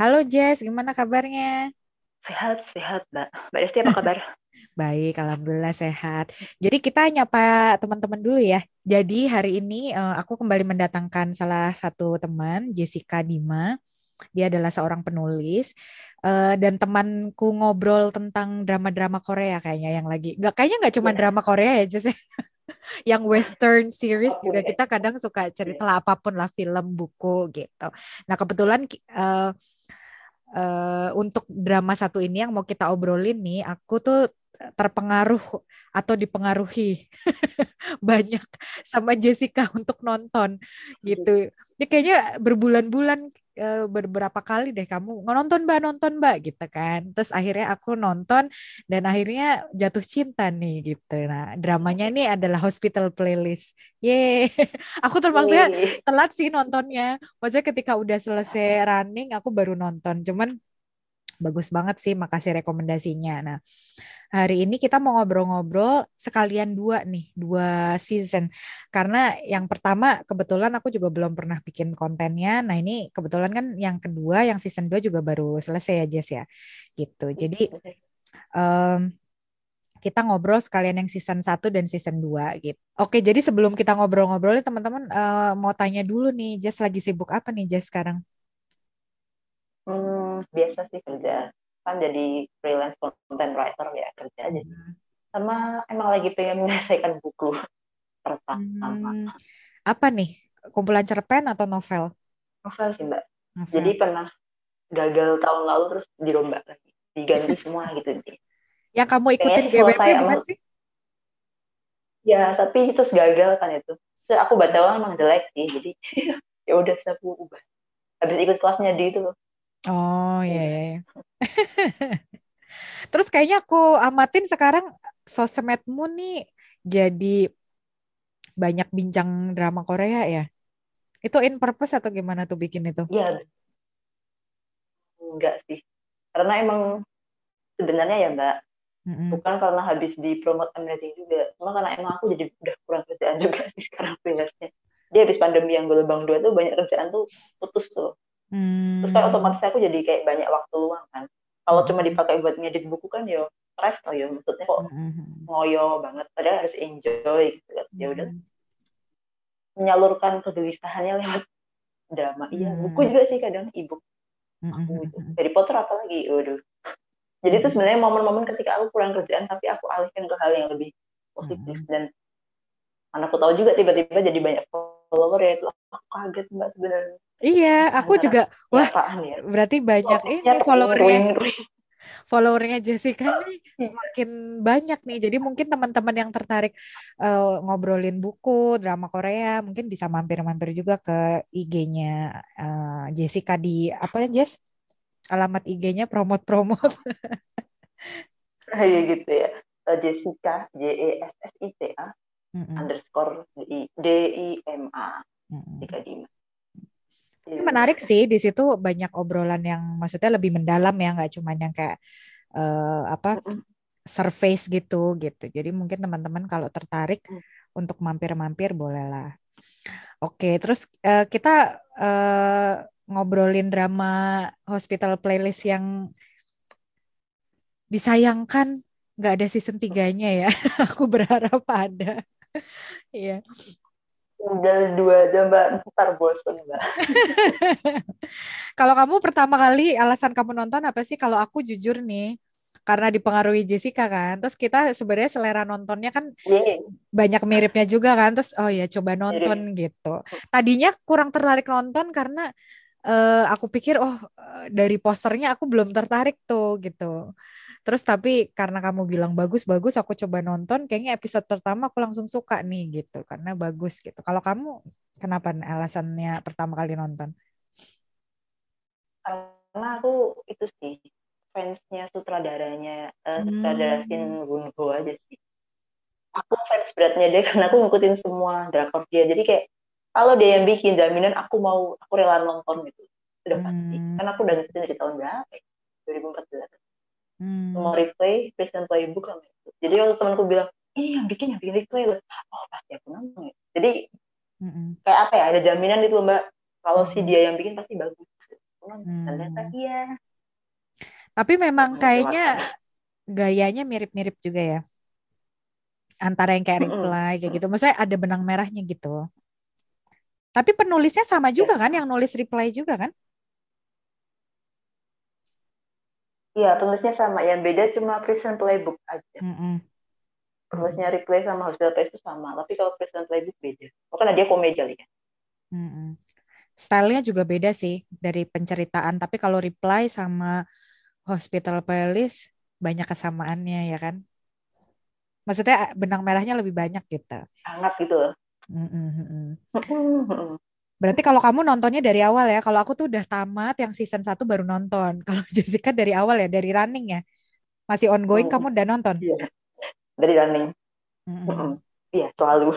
Halo Jess, gimana kabarnya? Sehat, Mbak Desti apa kabar? Baik, alhamdulillah sehat. Jadi kita nyapa teman-teman dulu ya. Jadi hari ini aku kembali mendatangkan salah satu teman, Jessica Dima. Dia adalah seorang penulis dan temanku ngobrol tentang drama-drama Korea kayaknya yang lagi. Kayaknya nggak cuma drama Korea ya, Jess. Yang western series juga kita kadang suka cerita lah, apapun lah, film, buku gitu. Nah kebetulan untuk drama satu ini yang mau kita obrolin nih, aku tuh terpengaruh atau dipengaruhi banyak sama Jessica untuk nonton gitu. Ya, kayaknya berbulan-bulan beberapa kali deh kamu nonton mbak gitu kan, terus akhirnya aku nonton dan akhirnya jatuh cinta nih gitu. Nah dramanya ini adalah Hospital Playlist. Yeay, aku terpaksa telat sih nontonnya, maksudnya ketika udah selesai running aku baru nonton, cuman bagus banget sih, makasih rekomendasinya. Nah hari ini kita mau ngobrol-ngobrol sekalian dua season. Karena yang pertama kebetulan aku juga belum pernah bikin kontennya. Nah ini kebetulan kan yang kedua, yang season 2 juga baru selesai ya Jess ya. Gitu. Jadi kita ngobrol sekalian yang season 1 dan season 2 gitu. Oke, jadi sebelum kita ngobrol-ngobrol teman-teman mau tanya dulu nih, Jess lagi sibuk apa nih Jess sekarang? Biasa sih kerja. Kan jadi freelance content writer ya, kerja aja sih. Sama emang lagi pengen menyelesaikan buku pertama. Apa nih? Kumpulan cerpen atau novel? Novel sih Mbak. Novel. Jadi pernah gagal tahun lalu terus dirombak lagi. Diganti semua gitu deh. Yang kamu ikutin GWP bukan sih? Ya tapi terus gagal kan itu. Terus aku baca emang jelek sih. Jadi ya udah aku ubah. Habis ikut kelasnya di itu loh. Oh iya. Terus kayaknya aku amatin sekarang sosmedmu nih jadi banyak bincang drama Korea ya. Itu in purpose atau gimana tuh bikin itu? Iya. Enggak sih. Karena emang sebenarnya ya Mbak, bukan karena habis di promote amazing juga, cuma karena emang aku jadi udah kurang kerjaan juga sih sekarang freelance-nya. Dia habis pandemi yang gelombang 2 tuh banyak kerjaan tuh putus tuh. Terus kayak otomatis aku jadi kayak banyak waktu luang kan. Kalau cuma dipakai buat ngedit buku kan yo stress toh yo, maksudnya kok ngoyo banget, padahal harus enjoy gitu kan. Ya udah menyalurkan kegelisahannya lewat drama. Iya, buku juga sih kadang e-book. Gitu. Harry Potter apalagi. Waduh. Jadi itu sebenarnya momen-momen ketika aku kurang kerjaan tapi aku alihkan ke hal yang lebih positif dan anakku tahu juga tiba-tiba jadi banyak follower ya, aku kaget Mbak sebenarnya. Iya, aku juga wah ya. Berarti banyak followernya Jessica nih makin banyak nih. Jadi mungkin teman-teman yang tertarik ngobrolin buku drama Korea mungkin bisa mampir-mampir juga ke IG-nya Jessica di apa ya Jess? Alamat IG-nya promote. Kayak gitu ya. Jessica JESSICA _DIMA Jessica Dima. Ini menarik sih, di situ banyak obrolan yang maksudnya lebih mendalam ya, nggak cuma yang kayak surface gitu. Jadi mungkin teman-teman kalau tertarik untuk mampir-mampir bolehlah. Oke, terus kita ngobrolin drama Hospital Playlist yang disayangkan nggak ada season 3-nya ya. Aku berharap ada. Iya. Udah 2 jam Mbak, ntar bosen Mbak. Kalau kamu pertama kali alasan kamu nonton apa sih? Kalau aku jujur nih, karena dipengaruhi Jessica kan. Terus kita sebenarnya selera nontonnya kan banyak miripnya juga kan. Terus oh ya coba nonton gitu. Tadinya kurang tertarik nonton karena aku pikir dari posternya aku belum tertarik tuh gitu. Terus tapi karena kamu bilang bagus aku coba nonton, kayaknya episode pertama aku langsung suka nih gitu karena bagus gitu. Kalau kamu kenapa alasannya pertama kali nonton? Karena aku itu sih fansnya sutradaranya sutradara Shin Won-ho aja sih. Aku fans beratnya dia karena aku ngikutin semua drakor dia. Jadi kayak kalau dia yang bikin jaminan aku rela nonton gitu. Sudah pasti. Karena aku udah ngikutin dari tahun berapa? 2014. Mau Reply, Prison Playbook kan. Jadi waktu temanku bilang, yang bikin Reply loh. Oh pasti aku nonton ya. Jadi kayak apa ya, ada jaminan gitu Mbak. Kalau si dia yang bikin pasti bagus. Kita lihat lagi ya. Tapi memang kayaknya gayanya mirip-mirip juga ya. Antara yang kayak Reply kayak gitu. Maksudnya ada benang merahnya gitu. Tapi penulisnya sama juga kan, yang nulis Reply juga kan? Iya, penulisnya sama. Yang beda cuma Prison Playbook aja. Penulisnya Reply sama Hospital Playlist itu sama. Tapi kalau Prison Playbook beda. Karena dia komedi kan. Stylenya juga beda sih dari penceritaan. Tapi kalau Reply sama Hospital Playlist banyak kesamaannya ya kan? Maksudnya benang merahnya lebih banyak gitu. Sangat gitu loh. Berarti kalau kamu nontonnya dari awal ya. Kalau aku tuh udah tamat yang season 1 baru nonton. Kalau Jessica dari awal ya, dari running ya. Masih ongoing kamu udah nonton? Iya. Dari running. Iya, selalu.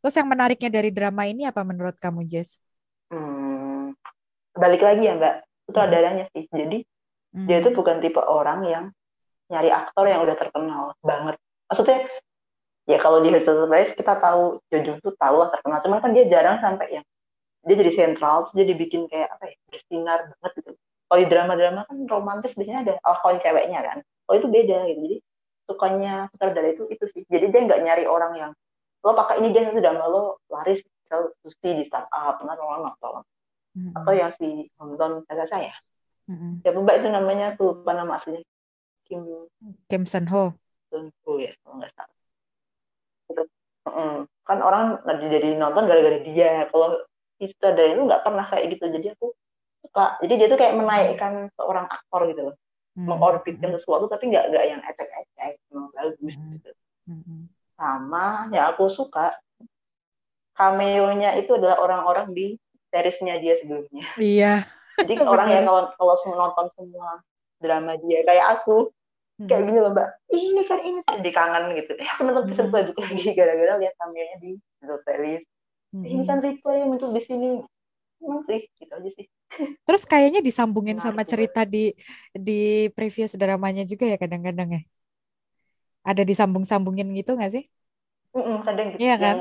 Terus yang menariknya dari drama ini apa menurut kamu, Jess? Balik lagi ya Mbak. Itu adanya sih. Jadi dia itu bukan tipe orang yang nyari aktor yang udah terkenal banget. Maksudnya, ya kalau di Hospital Playlist kita tahu, Jo Jung Suk tahu lah terkenal. Cuma kan dia jarang sampai yang dia jadi sentral, terus jadi bikin kayak apa ya, bersinar banget gitu. Kalau di drama-drama kan romantis biasanya ada alkohol ceweknya kan. Kalau itu beda gitu. Jadi sukanya sutradara itu sih. Jadi dia nggak nyari orang yang lo pakai ini dia satu drama lo laris, misal Susi di startup, benar orang tolong. Atau yang si Hometown Cha-Cha-Cha ya. Ya Mbak itu namanya tuh apa nama aslinya? Kim Seon-ho. Seon-ho ya, kalau nggak salah. Kan orang jadi nonton gara-gara dia. Kalau sutradara itu nggak pernah kayak gitu. Jadi aku suka. Jadi dia tuh kayak menaikkan seorang aktor gitu loh, mengorbitkan sesuatu tapi nggak yang ecek-ecek, bagus gitu. Sama yang aku suka cameo-nya itu adalah orang-orang di seriesnya dia sebelumnya. Iya. Jadi orang yang kalau nonton semua drama dia kayak aku. Kayak gini loh Mbak, ini kan ini jadi kangen gitu. Aku nonton Prison Playbook lagi gara-gara lihat tampilnya di Hospital Playlist. Ini kan Reply yang muncul di sini. Emang sih, gitu aja sih. Terus kayaknya disambungin sama cerita di previous dramanya juga ya kadang-kadang ya. Ada disambung-sambungin gitu nggak sih? Kadang gitu. Iya kan?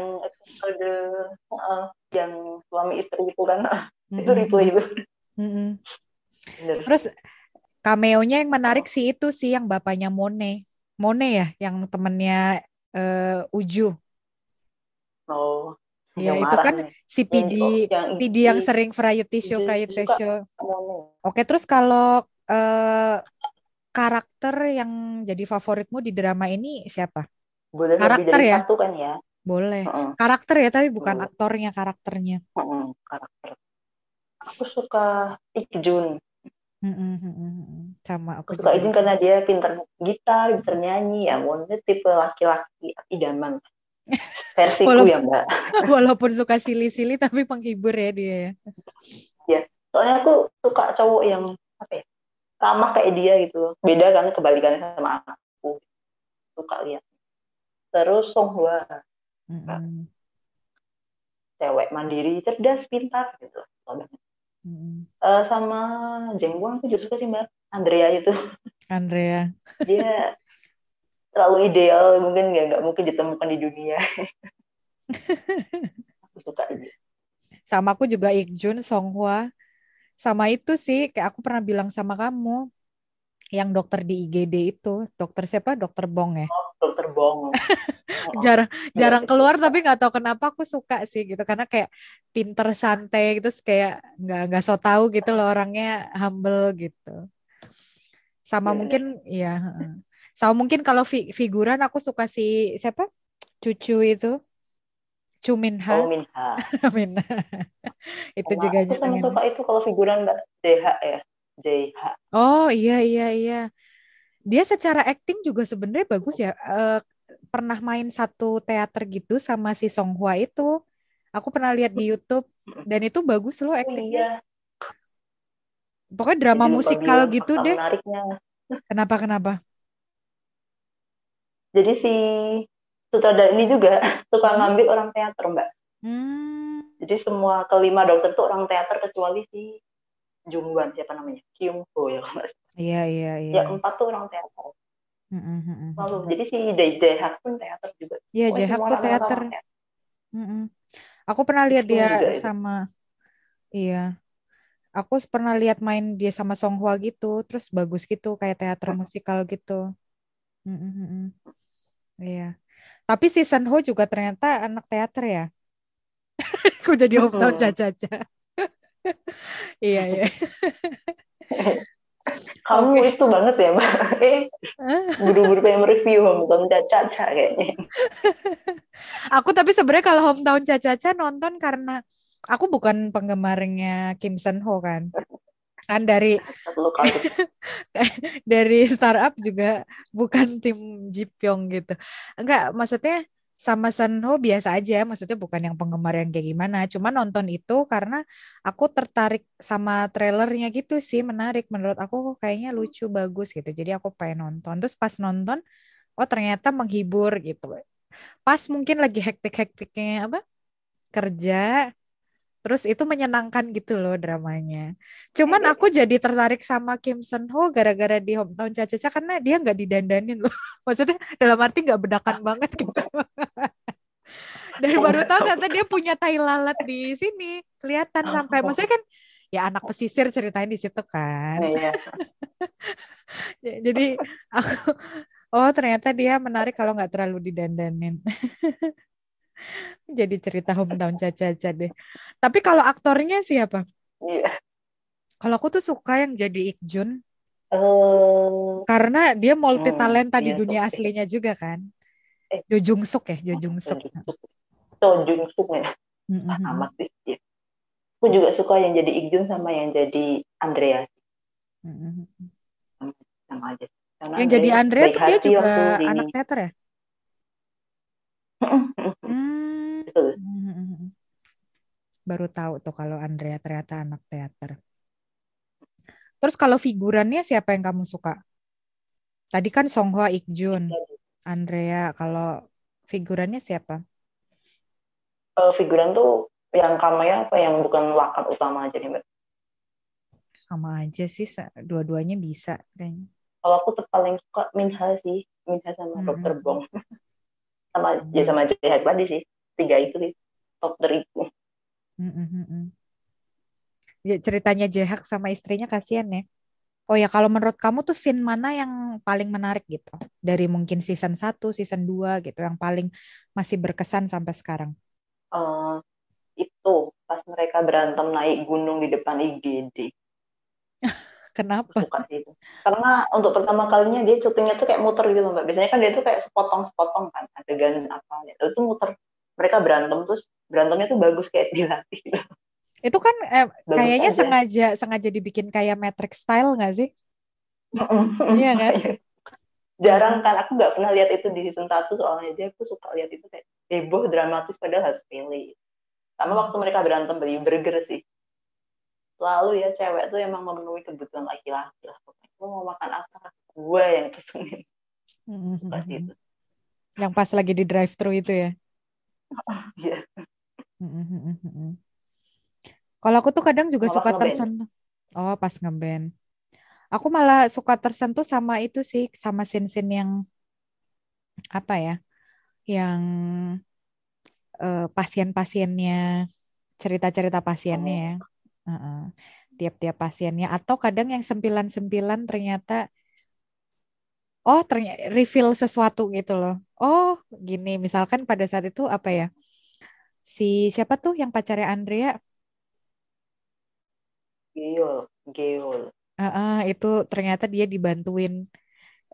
Yang suami istri itu kan, itu Reply itu. Terus cameo-nya yang menarik sih itu sih yang bapaknya Mone ya, yang temennya Uju. Oh, ya itu kan nih. Si PD yang sering variety show. Oke, terus kalau karakter yang jadi favoritmu di drama ini siapa? Boleh karakter ya? Satu kan ya? Boleh. Karakter ya, tapi bukan aktornya, karakternya. Karakter. Aku suka Ikjun. Sama aku suka izin karena dia pintar gitar, pintar nyanyi, ya mungkin tipe laki-laki idaman versiku ya Mbak. Walaupun suka sili-sili tapi penghibur ya dia. Ya, soalnya aku suka cowok yang apa ya, ramah kayak dia gitu. Beda kan kebalikannya sama aku. Suka lihat. Terus Songhwa, cewek mandiri, cerdas, pintar gitu. Sama Jengguang aku juga suka sih Mbak, Andrea dia terlalu ideal, mungkin nggak mungkin ditemukan di dunia. Aku suka ini. Sama aku juga Ikjun, Songhwa, sama itu sih kayak aku pernah bilang sama kamu yang dokter di IGD itu, dokter siapa, dokter Bong ya. Dokter Bong. Jarang keluar tapi nggak tahu kenapa aku suka sih gitu, karena kayak pinter, santai gitu, kayak nggak so tau gitu loh, orangnya humble gitu. Sama mungkin ya, sama mungkin kalau figuran aku suka si siapa cucu itu, Minha. Minha. Itu sama, juga aku suka itu kalau figuran Mbak, JH. Oh iya. Dia secara acting juga sebenarnya bagus ya. Pernah main satu teater gitu sama si Songhwa itu. Aku pernah lihat di YouTube dan itu bagus loh actingnya. Pokoknya drama musikal gitu deh. Menariknya. Kenapa? Jadi si sutradara ini juga suka ngambil orang teater Mbak. Jadi semua kelima dokter tuh orang teater kecuali si Jungwan, siapa namanya? Kim Seon-ho ya kalau nggak salah. Iya. Ya 4 tuh orang teater. Lalu jadi si Jehak pun teater juga. Iya, Jehak tuh teater. Aku pernah lihat dia sama. Iya. Aku pernah lihat main dia sama Songhwa gitu, terus bagus gitu kayak teater musikal gitu. Iya. Tapi si Seon-ho juga ternyata anak teater ya. Aku jadi Hometown Cha-Cha-Cha. Iya. Kamu okay. Itu banget ya, Mbak. Buru-buru pengen review Hometown Cha-Cha-Cha kayaknya. Aku tapi sebenarnya kalau Hometown Cha-Cha-Cha nonton karena aku bukan penggemarnya Kim Seon-ho kan dari startup juga bukan tim Ji Pyong gitu. Enggak, maksudnya sama Seon-ho biasa aja, maksudnya bukan yang penggemar yang kayak gimana, cuma nonton itu karena aku tertarik sama trailernya gitu sih, menarik menurut aku, kayaknya lucu, bagus gitu, jadi aku pengen nonton. Terus pas nonton, oh ternyata menghibur gitu, pas mungkin lagi hektik-hektiknya kerja, terus itu menyenangkan gitu loh dramanya. Cuman aku jadi tertarik sama Kim Seon-ho gara-gara di Hometown Cha-Cha-Cha karena dia nggak didandanin loh. Maksudnya dalam arti nggak bedakan banget gitu. Dari baru tahu ternyata dia punya tai lalat di sini, kelihatan sampai. Maksudnya kan ya anak pesisir ceritain di situ kan. Jadi aku ternyata dia menarik kalau nggak terlalu didandanin. Jadi cerita Hometown Cha-Cha-Cha deh. Tapi kalau aktornya siapa? Iya. Kalau aku tuh suka yang jadi Ik-jun. Karena dia multi talenta di dunia aslinya juga kan. Jo Jung Suk ya, Jo Jung Suk ya. Amat sih. Ya. Aku juga suka yang jadi Ik-jun sama yang jadi Andrea. Sama aja. Karena yang jadi Andrea tuh dia juga anak teater ya? Baru tahu tuh kalau Andrea ternyata anak teater. Terus kalau figurannya siapa yang kamu suka? Tadi kan Songhwa, Ik-jun, Andrea. Kalau figurannya siapa? Figuran tuh yang kamunya apa yang bukan wakat utama aja nih, Mbak? Sama aja sih, dua-duanya bisa kayaknya. Kalau aku paling suka Minha sih, Minha sama Dokter Bong. sama jahat tadi sih, tiga itu sih top teriku. Ya, ceritanya Jehak sama istrinya kasihan ya. Oh ya, kalau menurut kamu tuh scene mana yang paling menarik gitu dari mungkin season 1, season 2 gitu yang paling masih berkesan sampai sekarang? Itu pas mereka berantem naik gunung di depan IGD. Kenapa? Suka sih itu. Karena untuk pertama kalinya dia syutingnya tuh kayak muter gitu Mbak. Biasanya kan dia tuh kayak sepotong-sepotong kan adegan apa gitu. Itu muter. Mereka berantem terus berantemnya tuh bagus kayak dilatih. Itu kan kayaknya aja. sengaja dibikin kayak Matrix style enggak sih? Iya kan? Jarang kan, aku enggak pernah lihat itu di season 1 soalnya aja aku suka lihat itu kayak heboh dramatis padahal harus pilih. Sama waktu mereka berantem beli burger sih. Lalu ya cewek tuh emang memenuhi kebutuhan laki-laki lah. Lo mau makan apa? Gue yang pesenin. Itu. Yang pas lagi di drive-thru itu ya? Iya. Kalau aku tuh kadang juga suka tersentuh. Pas nge-band. Aku malah suka tersentuh sama itu sih. Sama scene-scene yang apa ya? Yang pasien-pasiennya. Cerita-cerita pasiennya ya. Tiap-tiap pasiennya atau kadang yang sempilan-sempilan ternyata reveal sesuatu gitu loh. Oh, gini misalkan pada saat itu apa ya? Si siapa tuh yang pacarnya Andrea? Geol. Itu ternyata dia dibantuin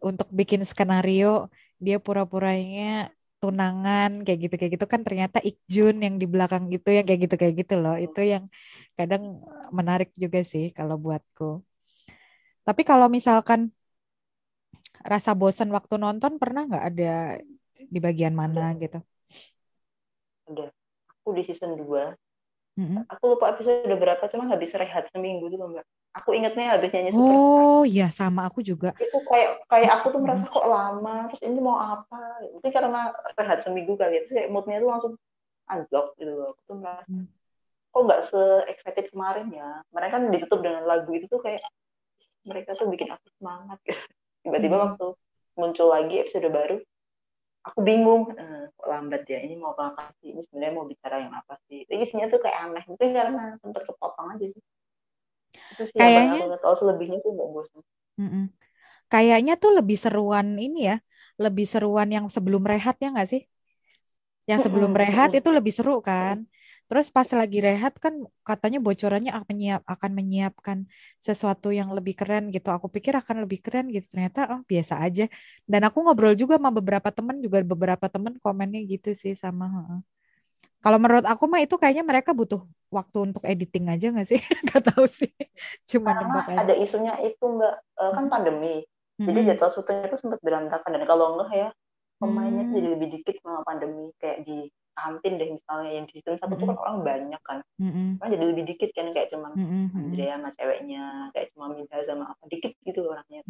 untuk bikin skenario, dia pura-puranya tunangan kayak gitu kan ternyata Ik-jun yang di belakang gitu yang kayak gitu loh. Itu yang kadang menarik juga sih kalau buatku. Tapi kalau misalkan rasa bosan waktu nonton pernah nggak ada di bagian mana gitu? Ada. Aku di season 2. Aku lupa episode berapa cuma habis rehat seminggu dulu Mbak. Aku ingetnya habis nyanyi Super. Oh iya sama aku juga. Itu kayak aku tuh merasa kok lama. Terus ini mau apa? Mungkin karena rehat seminggu kali itu kayak moodnya tuh langsung anjlok gitu loh. Aku tuh merasa kok nggak se-excited kemarin ya. Mereka kan ditutup dengan lagu itu tuh kayak mereka tuh bikin aku semangat gitu. Tiba-tiba waktu muncul lagi episode baru, aku bingung. Kok lambat ya? Ini mau apa sih? Ini sebenarnya mau bicara yang apa sih? Isinya tuh kayak aneh. Mungkin karena sempat kepotong aja sih. Kayaknya kalau selebihnya tuh bagus. Kayaknya tuh lebih seruan ini ya, lebih seruan yang sebelum rehat ya nggak sih? Yang sebelum rehat itu lebih seru kan. Terus pas lagi rehat kan katanya bocorannya akan menyiapkan sesuatu yang lebih keren gitu. Aku pikir akan lebih keren gitu. Ternyata biasa aja. Dan aku ngobrol juga sama beberapa temen komennya gitu sih sama. Kalau menurut aku mah itu kayaknya mereka butuh waktu untuk editing aja nggak sih? Nggak tahu sih. Cuma nembak aja. Ada isunya itu Mbak, kan pandemi. Jadi jadwal syutingnya itu sempat berantakan. Dan kalau enggak ya pemainnya jadi lebih dikit sama pandemi kayak di Hampir deh misalnya yang di satu tuh kan orang banyak kan, kan jadi lebih dikit kan kayak cuman Andrea sama ceweknya, kayak cuma Mida sama apa dikit gitu orangnya.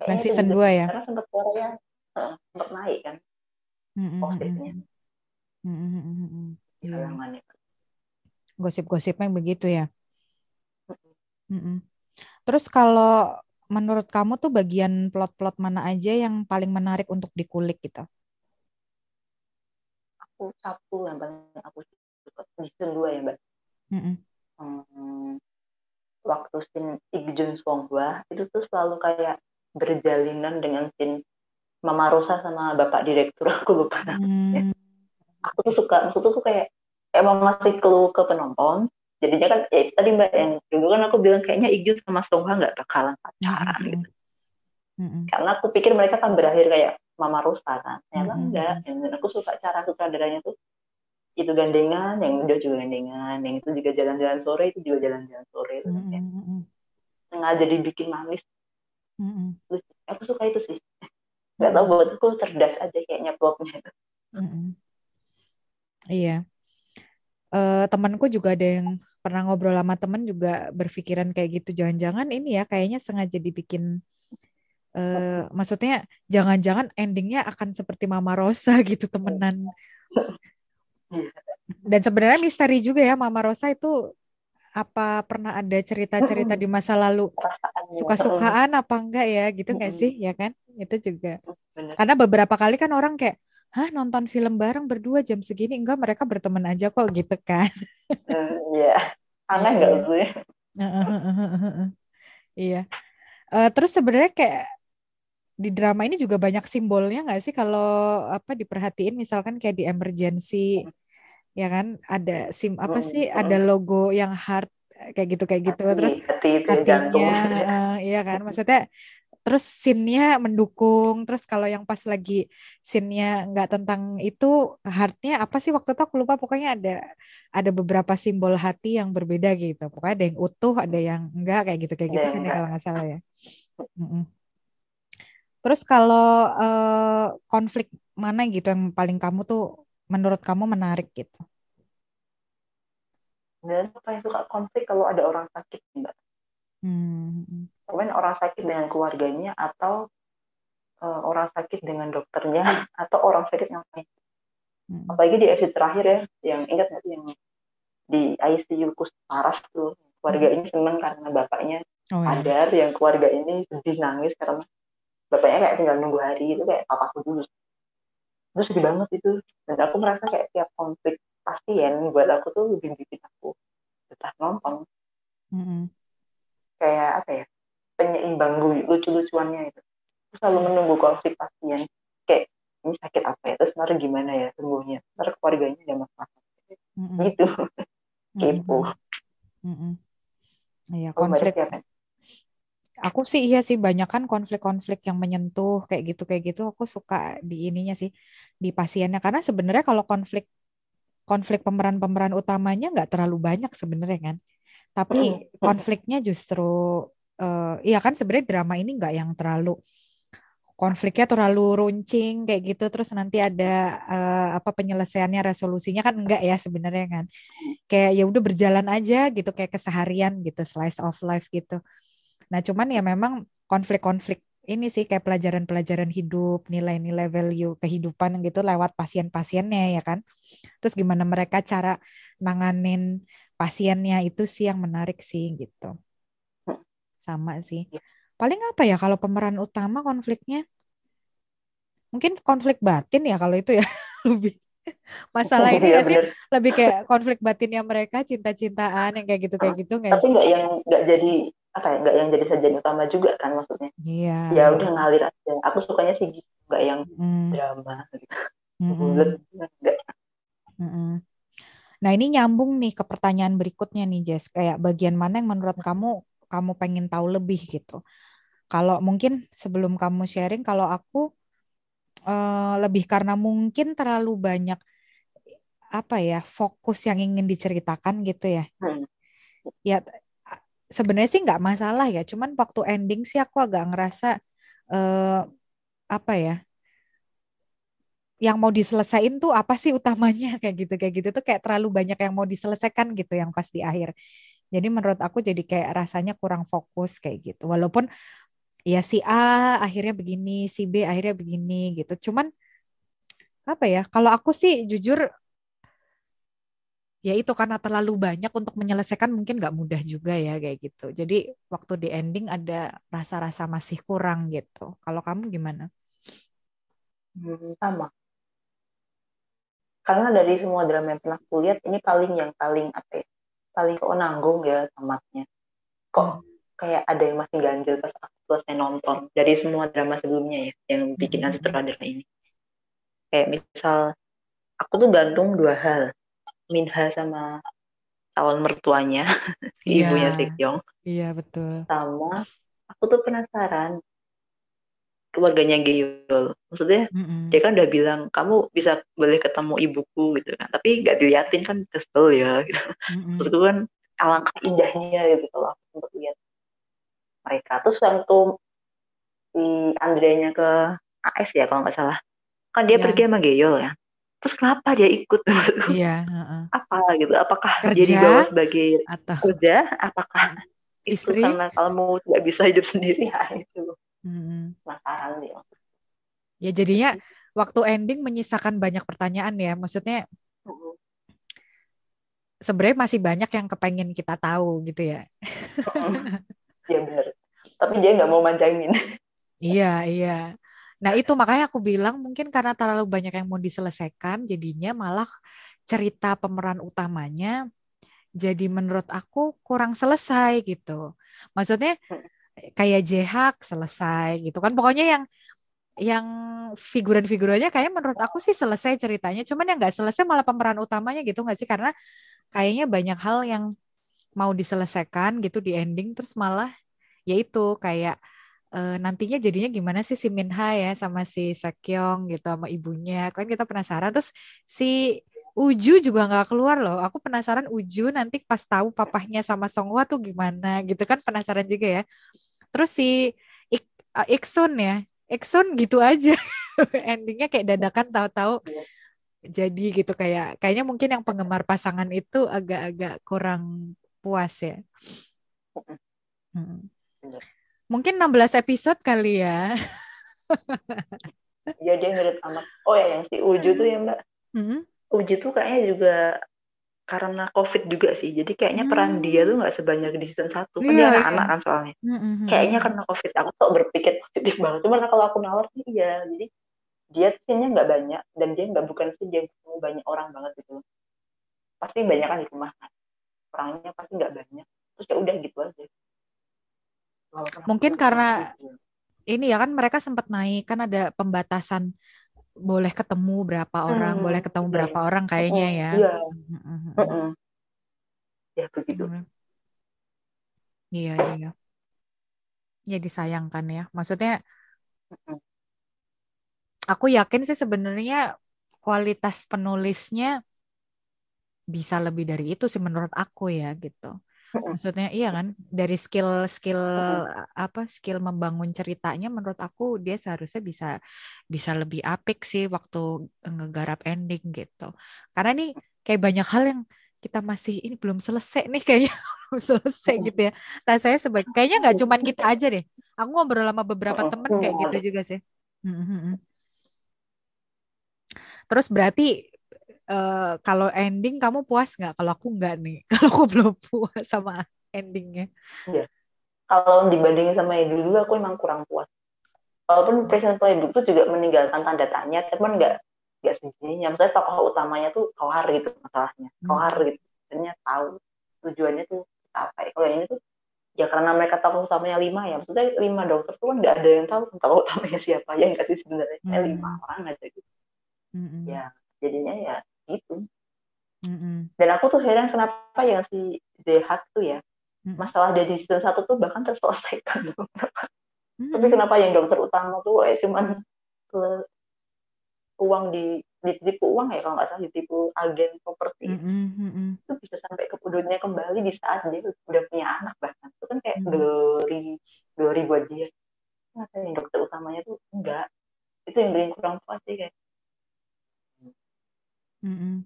Kayak season 2 ya. Karena sempat Korea sempat naik kan positifnya. Kalangannya. Gosip-gosipnya begitu ya. Terus kalau menurut kamu tuh bagian plot-plot mana aja yang paling menarik untuk dikulik gitu? Satu yang paling aku suka season 2 ya Mbak. Waktu scene Ikjun Swonghwa itu tuh selalu kayak berjalinan dengan scene Mama Rosa sama Bapak Direktur, aku lupa namanya. Aku tuh suka, maksudku tuh kayak emang masih clue ke penonton. Jadinya kan ya, tadi Mbak yang dulu kan aku bilang kayaknya Ikjun sama Swonghwa nggak bakalan pacaran gitu. Karena aku pikir mereka kan berakhir kayak Mama Rosa kan, ternyata enggak. Dan aku suka cara sutradaranya tuh itu gandengan, yang udah juga gandengan, yang itu juga jalan-jalan sore, itu juga jalan-jalan sore, sengaja dibikin manis. Aku suka itu sih. Gak tau buat aku cerdas aja kayaknya plotnya itu. Iya. Temanku juga ada yang pernah ngobrol sama teman juga berpikiran kayak gitu. Jangan-jangan ini ya kayaknya sengaja dibikin. Maksudnya jangan-jangan endingnya akan seperti Mama Rosa gitu temenan. Dan sebenarnya misteri juga ya Mama Rosa itu, apa pernah ada cerita-cerita di masa lalu suka-sukaan apa enggak ya gitu nggak sih ya kan itu juga. Karena beberapa kali kan orang kayak nonton film bareng berdua jam segini, enggak mereka berteman aja kok gitu kan. Iya aneh nggak sih? Iya. Terus sebenarnya kayak di drama ini juga banyak simbolnya nggak sih kalau apa diperhatiin, misalkan kayak di emergency ya kan ada ada logo yang heart kayak gitu terus hatinya iya kan maksudnya terus scene-nya mendukung, terus kalau yang pas lagi scene-nya nggak tentang itu heart-nya apa sih waktu itu aku lupa, pokoknya ada beberapa simbol hati yang berbeda gitu, pokoknya ada yang utuh ada yang enggak kayak gitu kan ya, kalau nggak salah ya. Terus kalau konflik mana gitu yang paling kamu tuh menurut kamu menarik gitu? Dan paling suka konflik kalau ada orang sakit Mbak. Kemudian orang sakit dengan keluarganya atau orang sakit dengan dokternya atau orang sakit yang lain. Apalagi di episode terakhir ya, yang ingat nggak sih yang di ICU Kusparaf tuh keluarga ini seneng karena bapaknya sadar, yang keluarga ini sedih nangis karena bapaknya kayak tinggal nunggu hari itu kayak papaku dulu. Terus sedih banget itu, dan aku merasa kayak tiap konflik pasien buat aku tuh lebih bikin aku betah nonton. Kayak apa ya, penyeimbang lucu-lucuannya itu. Aku selalu menunggu konflik pasien kayak ini sakit apa ya, terus ntar gimana ya sembuhnya, ntar keluarganya ada masalah gitu. Kepo. Iya konflik. Aku sih iya sih, banyak kan konflik-konflik yang menyentuh kayak gitu aku suka di ininya sih, di pasiennya, karena sebenarnya kalau konflik pemeran-pemeran utamanya nggak terlalu banyak sebenarnya kan. Tapi konfliknya justru iya kan sebenarnya drama ini nggak yang terlalu konfliknya terlalu runcing kayak gitu terus nanti ada apa penyelesaiannya, resolusinya kan enggak ya sebenarnya kan. Kayak ya udah berjalan aja gitu kayak keseharian gitu, slice of life gitu. Nah, cuman ya memang konflik-konflik ini sih kayak pelajaran-pelajaran hidup, nilai-nilai value kehidupan gitu lewat pasien-pasiennya ya kan. Terus gimana mereka cara nanganin pasiennya itu sih yang menarik sih gitu. Sama sih. Paling apa ya kalau pemeran utama konfliknya? Mungkin konflik batin ya kalau itu ya lebih. masalah ini ya sih, lebih kayak konflik batinnya mereka, cinta-cintaan yang kayak gitu-kayak gitu nggak sih? Tapi nggak yang nggak jadi apa ya, nggak yang jadi sajian utama juga kan maksudnya? Iya. Ya udah ngalir aja. Aku sukanya sih gitu, nggak yang drama gitu, bulat nggak. Nah ini nyambung nih ke pertanyaan berikutnya nih Jess, kayak bagian mana yang menurut kamu pengen tahu lebih gitu? Kalau mungkin sebelum kamu sharing, kalau aku lebih karena mungkin terlalu banyak apa ya fokus yang ingin diceritakan gitu ya. Ya sebenarnya sih nggak masalah ya, cuman waktu ending sih aku agak ngerasa apa ya, yang mau diselesain tuh apa sih utamanya kayak gitu tuh kayak terlalu banyak yang mau diselesaikan gitu yang pas di akhir. Jadi menurut aku jadi kayak rasanya kurang fokus kayak gitu. Walaupun ya si A akhirnya begini, si B akhirnya begini gitu. Cuman apa ya, kalau aku sih jujur ya itu karena terlalu banyak untuk menyelesaikan mungkin gak mudah juga ya kayak gitu. Jadi waktu di ending ada rasa-rasa masih kurang gitu. Kalau kamu gimana? Sama. Karena dari semua drama yang pernah aku lihat ini paling apa ya, paling kok nanggung ya tamatnya. Kok kayak ada yang masih ganjel pas aku selesai nonton dari semua drama sebelumnya ya yang bikinan setelah drama ini. Kayak misal aku tuh gantung dua hal, Minha sama calon mertuanya, ibunya Sekyong. Iya betul. Sama aku tuh penasaran keluarganya Gyeol. Maksudnya dia kan udah bilang kamu bisa boleh ketemu ibuku gitu kan, tapi nggak diliatin kan kesel ya gitu. Terus itu kan alangkah indahnya gitu kalau aku sempat lihat mereka. Terus waktu si Andreanya ke AS ya kalau nggak salah kan dia pergi sama Gyeol ya, terus kenapa dia ikut maksudku apa gitu, apakah kerja? Dia dibawa sebagai atau kerja, apakah istri karena kalau mau nggak bisa hidup sendiri ya itu. Masalah dia. Ya jadinya waktu ending menyisakan banyak pertanyaan ya, maksudnya sebenarnya masih banyak yang kepengen kita tahu gitu ya. Iya benar. Tapi dia nggak mau mancangin. Iya. Nah itu makanya aku bilang mungkin karena terlalu banyak yang mau diselesaikan, jadinya malah cerita pemeran utamanya jadi menurut aku kurang selesai gitu. Maksudnya kayak Jehak selesai gitu kan, pokoknya yang figuran-figurannya kayak menurut aku sih selesai ceritanya, cuman yang nggak selesai malah pemeran utamanya gitu nggak sih, karena kayaknya banyak hal yang mau diselesaikan gitu di ending, terus malah yaitu kayak nantinya jadinya gimana sih si Minha ya sama si Sekyong gitu sama ibunya kan, kita penasaran. Terus si Uju juga nggak keluar loh, aku penasaran Uju nanti pas tahu papahnya sama Songhwa tuh gimana gitu kan, penasaran juga ya. Terus si Iksun gitu aja. Endingnya kayak dadakan tahu-tahu jadi gitu, kayaknya mungkin yang penggemar pasangan itu agak-agak kurang puas ya. Mungkin 16 episode kali ya. Ya dia ngirit amat. Oh ya yang si Uju tuh ya Mbak. Uju tuh kayaknya juga karena COVID juga sih, jadi kayaknya peran dia tuh gak sebanyak di season 1 kan dia anak-anak kan soalnya. Kayaknya karena COVID, aku tuh berpikir positif banget, cuma kalau aku nawar sih iya, jadi dia scene-nya gak banyak dan dia gak, bukan sih dia banyak orang banget gitu, pasti banyak kan di rumah orangnya pasti gak banyak, terus ya udah gitu aja. Mungkin karena ini ya kan mereka sempat naik kan ada pembatasan boleh ketemu berapa orang, berapa orang kayaknya ya. Iya. Ya begitu. Iya. Ya disayangkan ya. Maksudnya aku yakin sih sebenarnya kualitas penulisnya bisa lebih dari itu sih menurut aku ya gitu. Maksudnya iya kan, dari skill apa skill membangun ceritanya menurut aku dia seharusnya bisa lebih apik sih waktu ngegarap ending gitu. Karena nih kayak banyak hal yang kita masih ini belum selesai nih kayaknya. Belum selesai gitu ya. Rasanya kayaknya nggak cuman kita aja deh. Aku ngobrol sama beberapa teman kayak gitu juga sih. Terus berarti kalau ending kamu puas nggak? Kalau aku nggak nih. Kalau aku belum puas sama endingnya. Iya. Kalau dibandingin sama yang dulu aku emang kurang puas. Walaupun Prison Playbook itu juga meninggalkan tanda tanya, tapi nggak nggak sendirinya, maksudnya tokoh utamanya tuh kohar gitu masalahnya, kohar gitu, sebenarnya tahu tujuannya tuh apa ya. Kalau ini tuh ya karena mereka tokoh utamanya 5 ya, maksudnya 5 dokter tuh nggak ada yang tahu tokoh utamanya siapa yang kasih sebenarnya 5 orang aja gitu, ya jadinya ya gitu. Dan aku tuh heran kenapa yang si Zehak tuh ya, masalah dia di season 1 tuh bahkan terselesaikan tapi kenapa yang dokter utama tuh cuman uang ditipu uang ya kalau nggak salah, ditipu agen properti itu bisa sampai ke dunia kembali di saat dia udah punya anak, bahkan itu kan kayak glory buat dia. Nah, yang dokter utamanya tuh enggak, itu yang bikin kurang puas sih kayak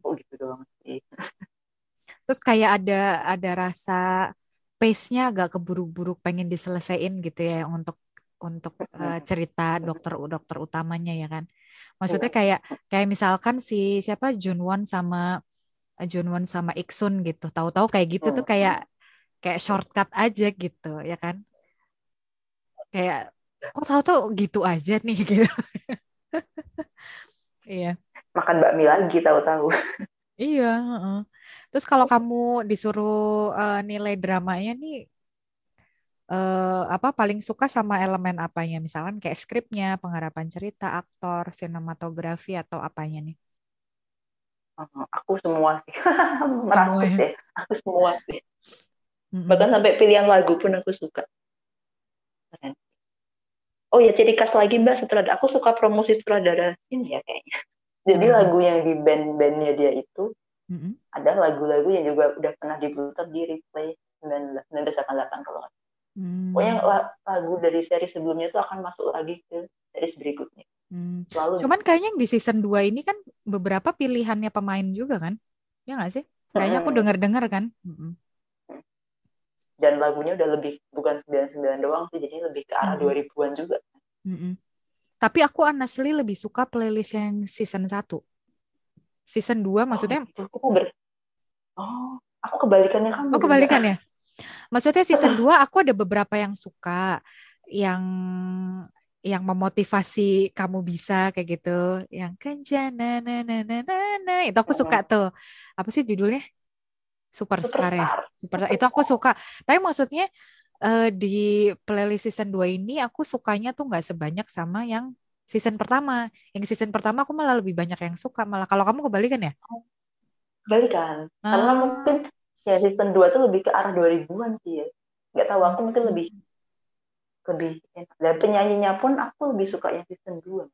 oh gitu doang sih. Terus kayak ada rasa pace-nya agak keburu-buru pengen diselesaikan gitu ya untuk cerita dokter utamanya ya kan. Maksudnya kayak misalkan si siapa Jun Won sama Iksun gitu. Tahu-tahu kayak gitu tuh kayak shortcut aja gitu ya kan. Kayak kok tahu-tahu gitu aja nih gitu. Iya. Makan bakmi lagi tahu-tahu. Iya, Terus kalau kamu disuruh nilai dramanya nih apa paling suka sama elemen apanya? Misalkan kayak skripnya, pengharapan cerita, aktor, sinematografi atau apanya nih? Aku semua sih. Merangkut ya. Aku semua sih. Bahkan sampai pilihan lagu pun aku suka. Oh ya, ciri khas lagi Mbak, sutradara. Aku suka promosi sutradara ini ya kayaknya. Jadi lagu yang di band-bandnya dia itu ada lagu-lagu yang juga udah pernah diputar di Reply 1988 kalau nggak. Pokoknya lagu dari seri sebelumnya itu akan masuk lagi ke seri berikutnya. Cuman kayaknya yang di season 2 ini kan beberapa pilihannya pemain juga kan? Ya nggak sih? Kayaknya aku dengar-dengar kan. Dan lagunya udah lebih bukan 99 doang sih, jadi lebih ke arah 2000-an juga. Tapi aku honestly lebih suka playlist yang season 1. Season 2 maksudnya... aku kebalikannya kan. Oh, kebalikannya. Maksudnya season 2 aku ada beberapa yang suka. Yang memotivasi kamu bisa kayak gitu. Yang kencana na. Itu aku suka tuh. Apa sih judulnya? Superstar ya. Superstar. Itu aku suka. Tapi maksudnya... di playlist season 2 ini aku sukanya tuh gak sebanyak sama yang season pertama. Yang season pertama aku malah lebih banyak yang suka. Malah kalau kamu kebalikan ya? Kebalikan. Karena mungkin ya season 2 tuh lebih ke arah 2000-an sih ya. Gak tahu, aku mungkin lebih dan penyanyinya pun aku lebih suka yang season 2.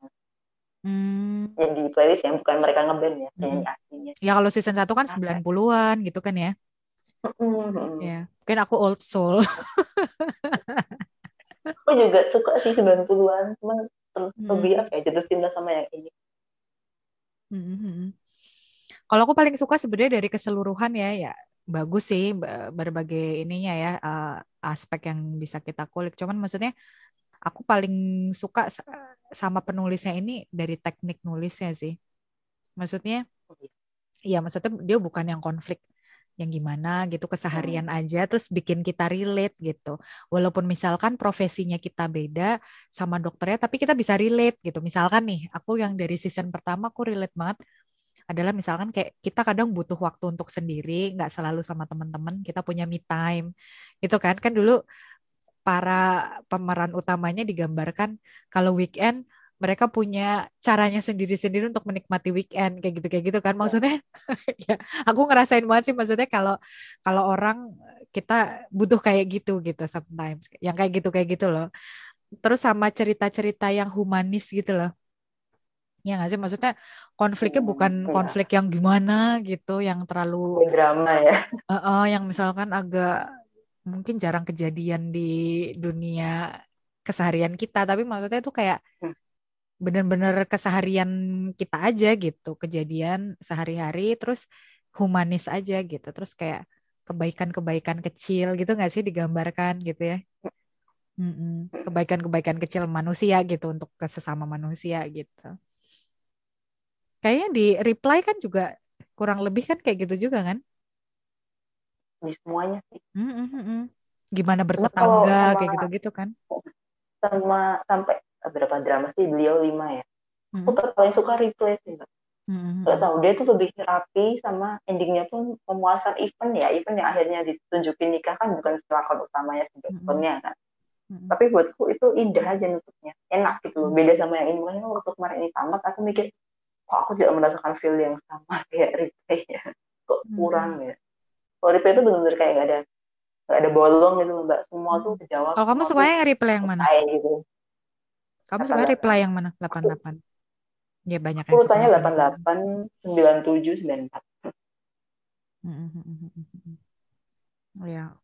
Yang di playlist yang bukan mereka ngeband ya, penyanyi aslinya. Ya kalau season 1 kan 90-an gitu kan ya. Ya, mungkin aku old soul. Aku juga suka sih 90-an, cuman lebih apa ya, jatuh cinta sama yang ini. Kalau aku paling suka sebenarnya dari keseluruhan ya bagus sih berbagai ininya ya, aspek yang bisa kita kulik. Cuman maksudnya aku paling suka sama penulisnya ini dari teknik nulisnya sih. Maksudnya, ya maksudnya dia bukan yang konflik yang gimana gitu, keseharian aja terus bikin kita relate gitu. Walaupun misalkan profesinya kita beda sama dokternya, tapi kita bisa relate gitu. Misalkan nih, aku yang dari season pertama aku relate banget adalah misalkan kayak kita kadang butuh waktu untuk sendiri, gak selalu sama teman-teman, kita punya me time gitu kan. Kan dulu para pemeran utamanya digambarkan kalau weekend mereka punya caranya sendiri-sendiri untuk menikmati weekend kayak gitu kan maksudnya. Ya, aku ngerasain banget sih maksudnya kalau orang kita butuh kayak gitu sometimes yang kayak gitu loh. Terus sama cerita-cerita yang humanis gitu loh. Ya nggak sih, maksudnya konfliknya bukan konflik yang gimana gitu, yang terlalu drama ya. Yang misalkan agak mungkin jarang kejadian di dunia keseharian kita, tapi maksudnya itu kayak benar-benar keseharian kita aja gitu, kejadian sehari-hari terus humanis aja gitu, terus kayak kebaikan-kebaikan kecil gitu nggak sih digambarkan gitu ya, kebaikan-kebaikan kecil manusia gitu untuk sesama manusia gitu. Kayaknya di Reply kan juga kurang lebih kan kayak gitu juga kan? Di semuanya sih. Gimana bertetangga kayak gitu kan? Sama sampai berapa drama sih beliau 5 ya. Aku paling suka Reply sih, Mbak. Gak tahu, dia tuh lebih rapi sama endingnya pun memuaskan event yang akhirnya ditunjukin nikah kan bukan pelakon utamanya sebetulnya kan. Tapi buatku itu indah aja nutupnya, enak gitu loh. Beda sama yang ini, makanya waktu kemarin ini tamat aku mikir, kok aku tidak merasakan feel yang sama kayak Reply ya, kok kurang ya. Kalau Reply itu benar-benar kayak nggak ada bolong gitu loh mbak, semua tuh kejawab. Kalau kamu sukanya Reply yang mana? Gitu. Kamu suka Reply yang mana? 88. Ya banyak yang suka. Aku tanya 88, 97, 94. Ya.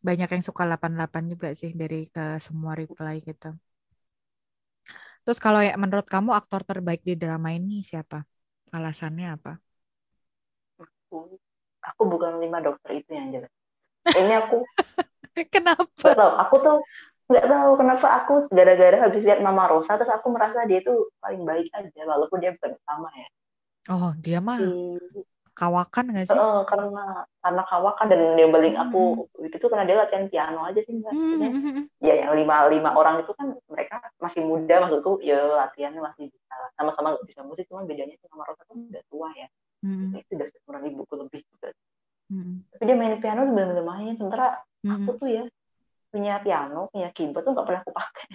Banyak yang suka 88 juga sih dari ke semua Reply gitu. Terus kalau ya, menurut kamu aktor terbaik di drama ini siapa? Alasannya apa? Aku bukan 5 dokter itu yang jelas. Ini aku kenapa? Aku gara-gara habis lihat Mama Rosa terus aku merasa dia tuh paling baik aja walaupun dia bukan utama ya. Oh, dia mah kawakan nggak sih? Karena kawakan dan yang paling aku itu karena dia latihan piano aja sih mbak. Ya yang lima orang itu kan mereka masih muda maksudku ya latihannya masih bisa sama-sama nggak bisa musik cuma bedanya sama Rosa kan udah tua ya. Itu udah kurang 1.000 lebih juga. Tapi dia main piano benar-benar main. Sementara aku tuh ya punya piano punya keyboard tuh nggak pernah aku pakai.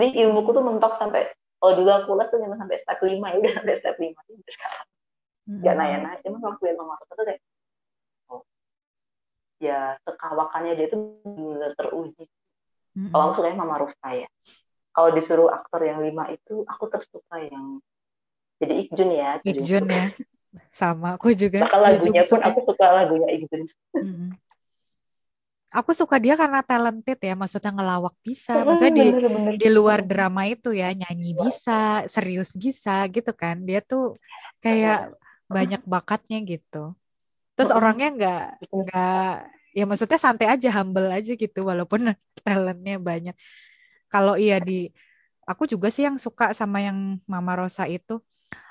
Jadi ilmuku tuh mentok sampai kalau dulu aku les tuh cuma sampai step 5 ya udah sampai step 5 sampai sekarang. Gak nanya-nanya, cuman waktu yang Mama Rosa tuh kayak ya sekawakannya dia tuh benar teruji. Kalau aku sukanya Mama Rosa ya. Kalau disuruh aktor yang 5 itu aku tersuka yang jadi Ikjun ya. Ikjun ya, sama aku juga. Bahkan lagunya pun aku suka lagunya Ikjun. Aku suka dia karena talented ya, maksudnya ngelawak bisa, maksudnya di luar drama itu ya, nyanyi bisa, serius bisa gitu kan. Dia tuh kayak banyak bakatnya gitu. Terus orangnya nggak ya maksudnya santai aja, humble aja gitu walaupun talentnya banyak. Kalau iya aku juga sih yang suka sama yang Mama Rosa itu.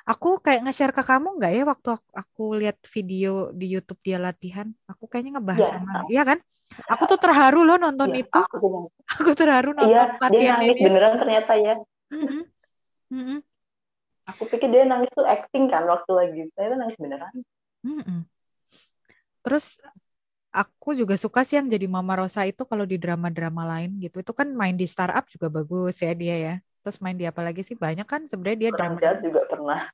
Aku kayak nge-share ke kamu nggak ya waktu aku lihat video di YouTube dia latihan. Aku kayaknya ngebahas sama dia kan. Aku tuh terharu loh nonton itu. Aku terharu nonton latihan ini. Dia nangis beneran ternyata ya. Aku pikir dia nangis tuh acting kan waktu lagi. Ternyata nangis beneran. Terus aku juga suka sih yang jadi Mama Rosa itu kalau di drama-drama lain gitu. Itu kan main di startup juga bagus ya dia ya. Terus main di apa lagi sih? Banyak kan sebenarnya dia drama. Jahat juga pernah.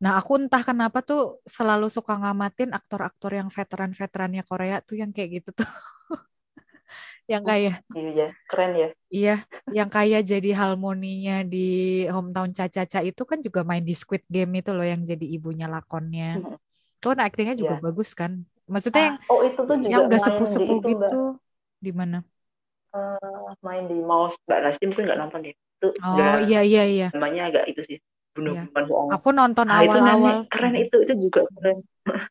Nah aku entah kenapa tuh selalu suka ngamatin aktor-aktor yang veteran-veterannya Korea tuh yang kayak gitu tuh. Yang kayak iya keren ya. Iya, yang kayak jadi Halmoninya di Hometown Cha-Cha-Cha itu kan juga main di Squid Game itu loh yang jadi ibunya lakonnya. Tuh nah, aktingnya juga bagus kan. Maksudnya itu tuh juga yang udah sepuh-sepuh di gitu. Di mana? Main di Mouse. Mbak Nasti mungkin nggak nonton deh. Itu iya. Namanya agak itu sih. Bunuh. Aku nonton awal-awal. Keren itu juga keren.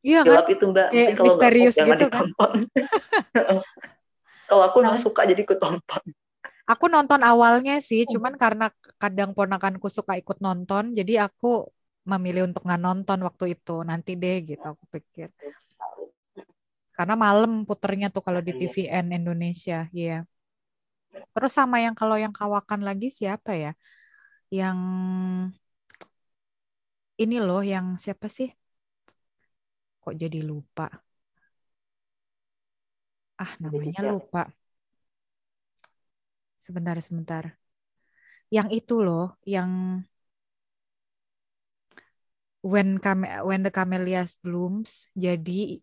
Iya kan? Gelap itu mbak. Kayak misterius gitu kan. Kalau aku suka jadi ikut tonton. Aku nonton awalnya sih, cuman karena kadang ponakanku suka ikut nonton, jadi aku memilih untuk nggak nonton waktu itu. Nanti deh gitu aku pikir. Karena malam puternya tuh kalau di TVN Indonesia, iya. Terus sama yang kalau yang kawakan lagi siapa ya? Yang ini loh, yang siapa sih? Kok jadi lupa? Namanya lupa. Sebentar. Yang itu loh, yang When the Camellia Blooms, jadi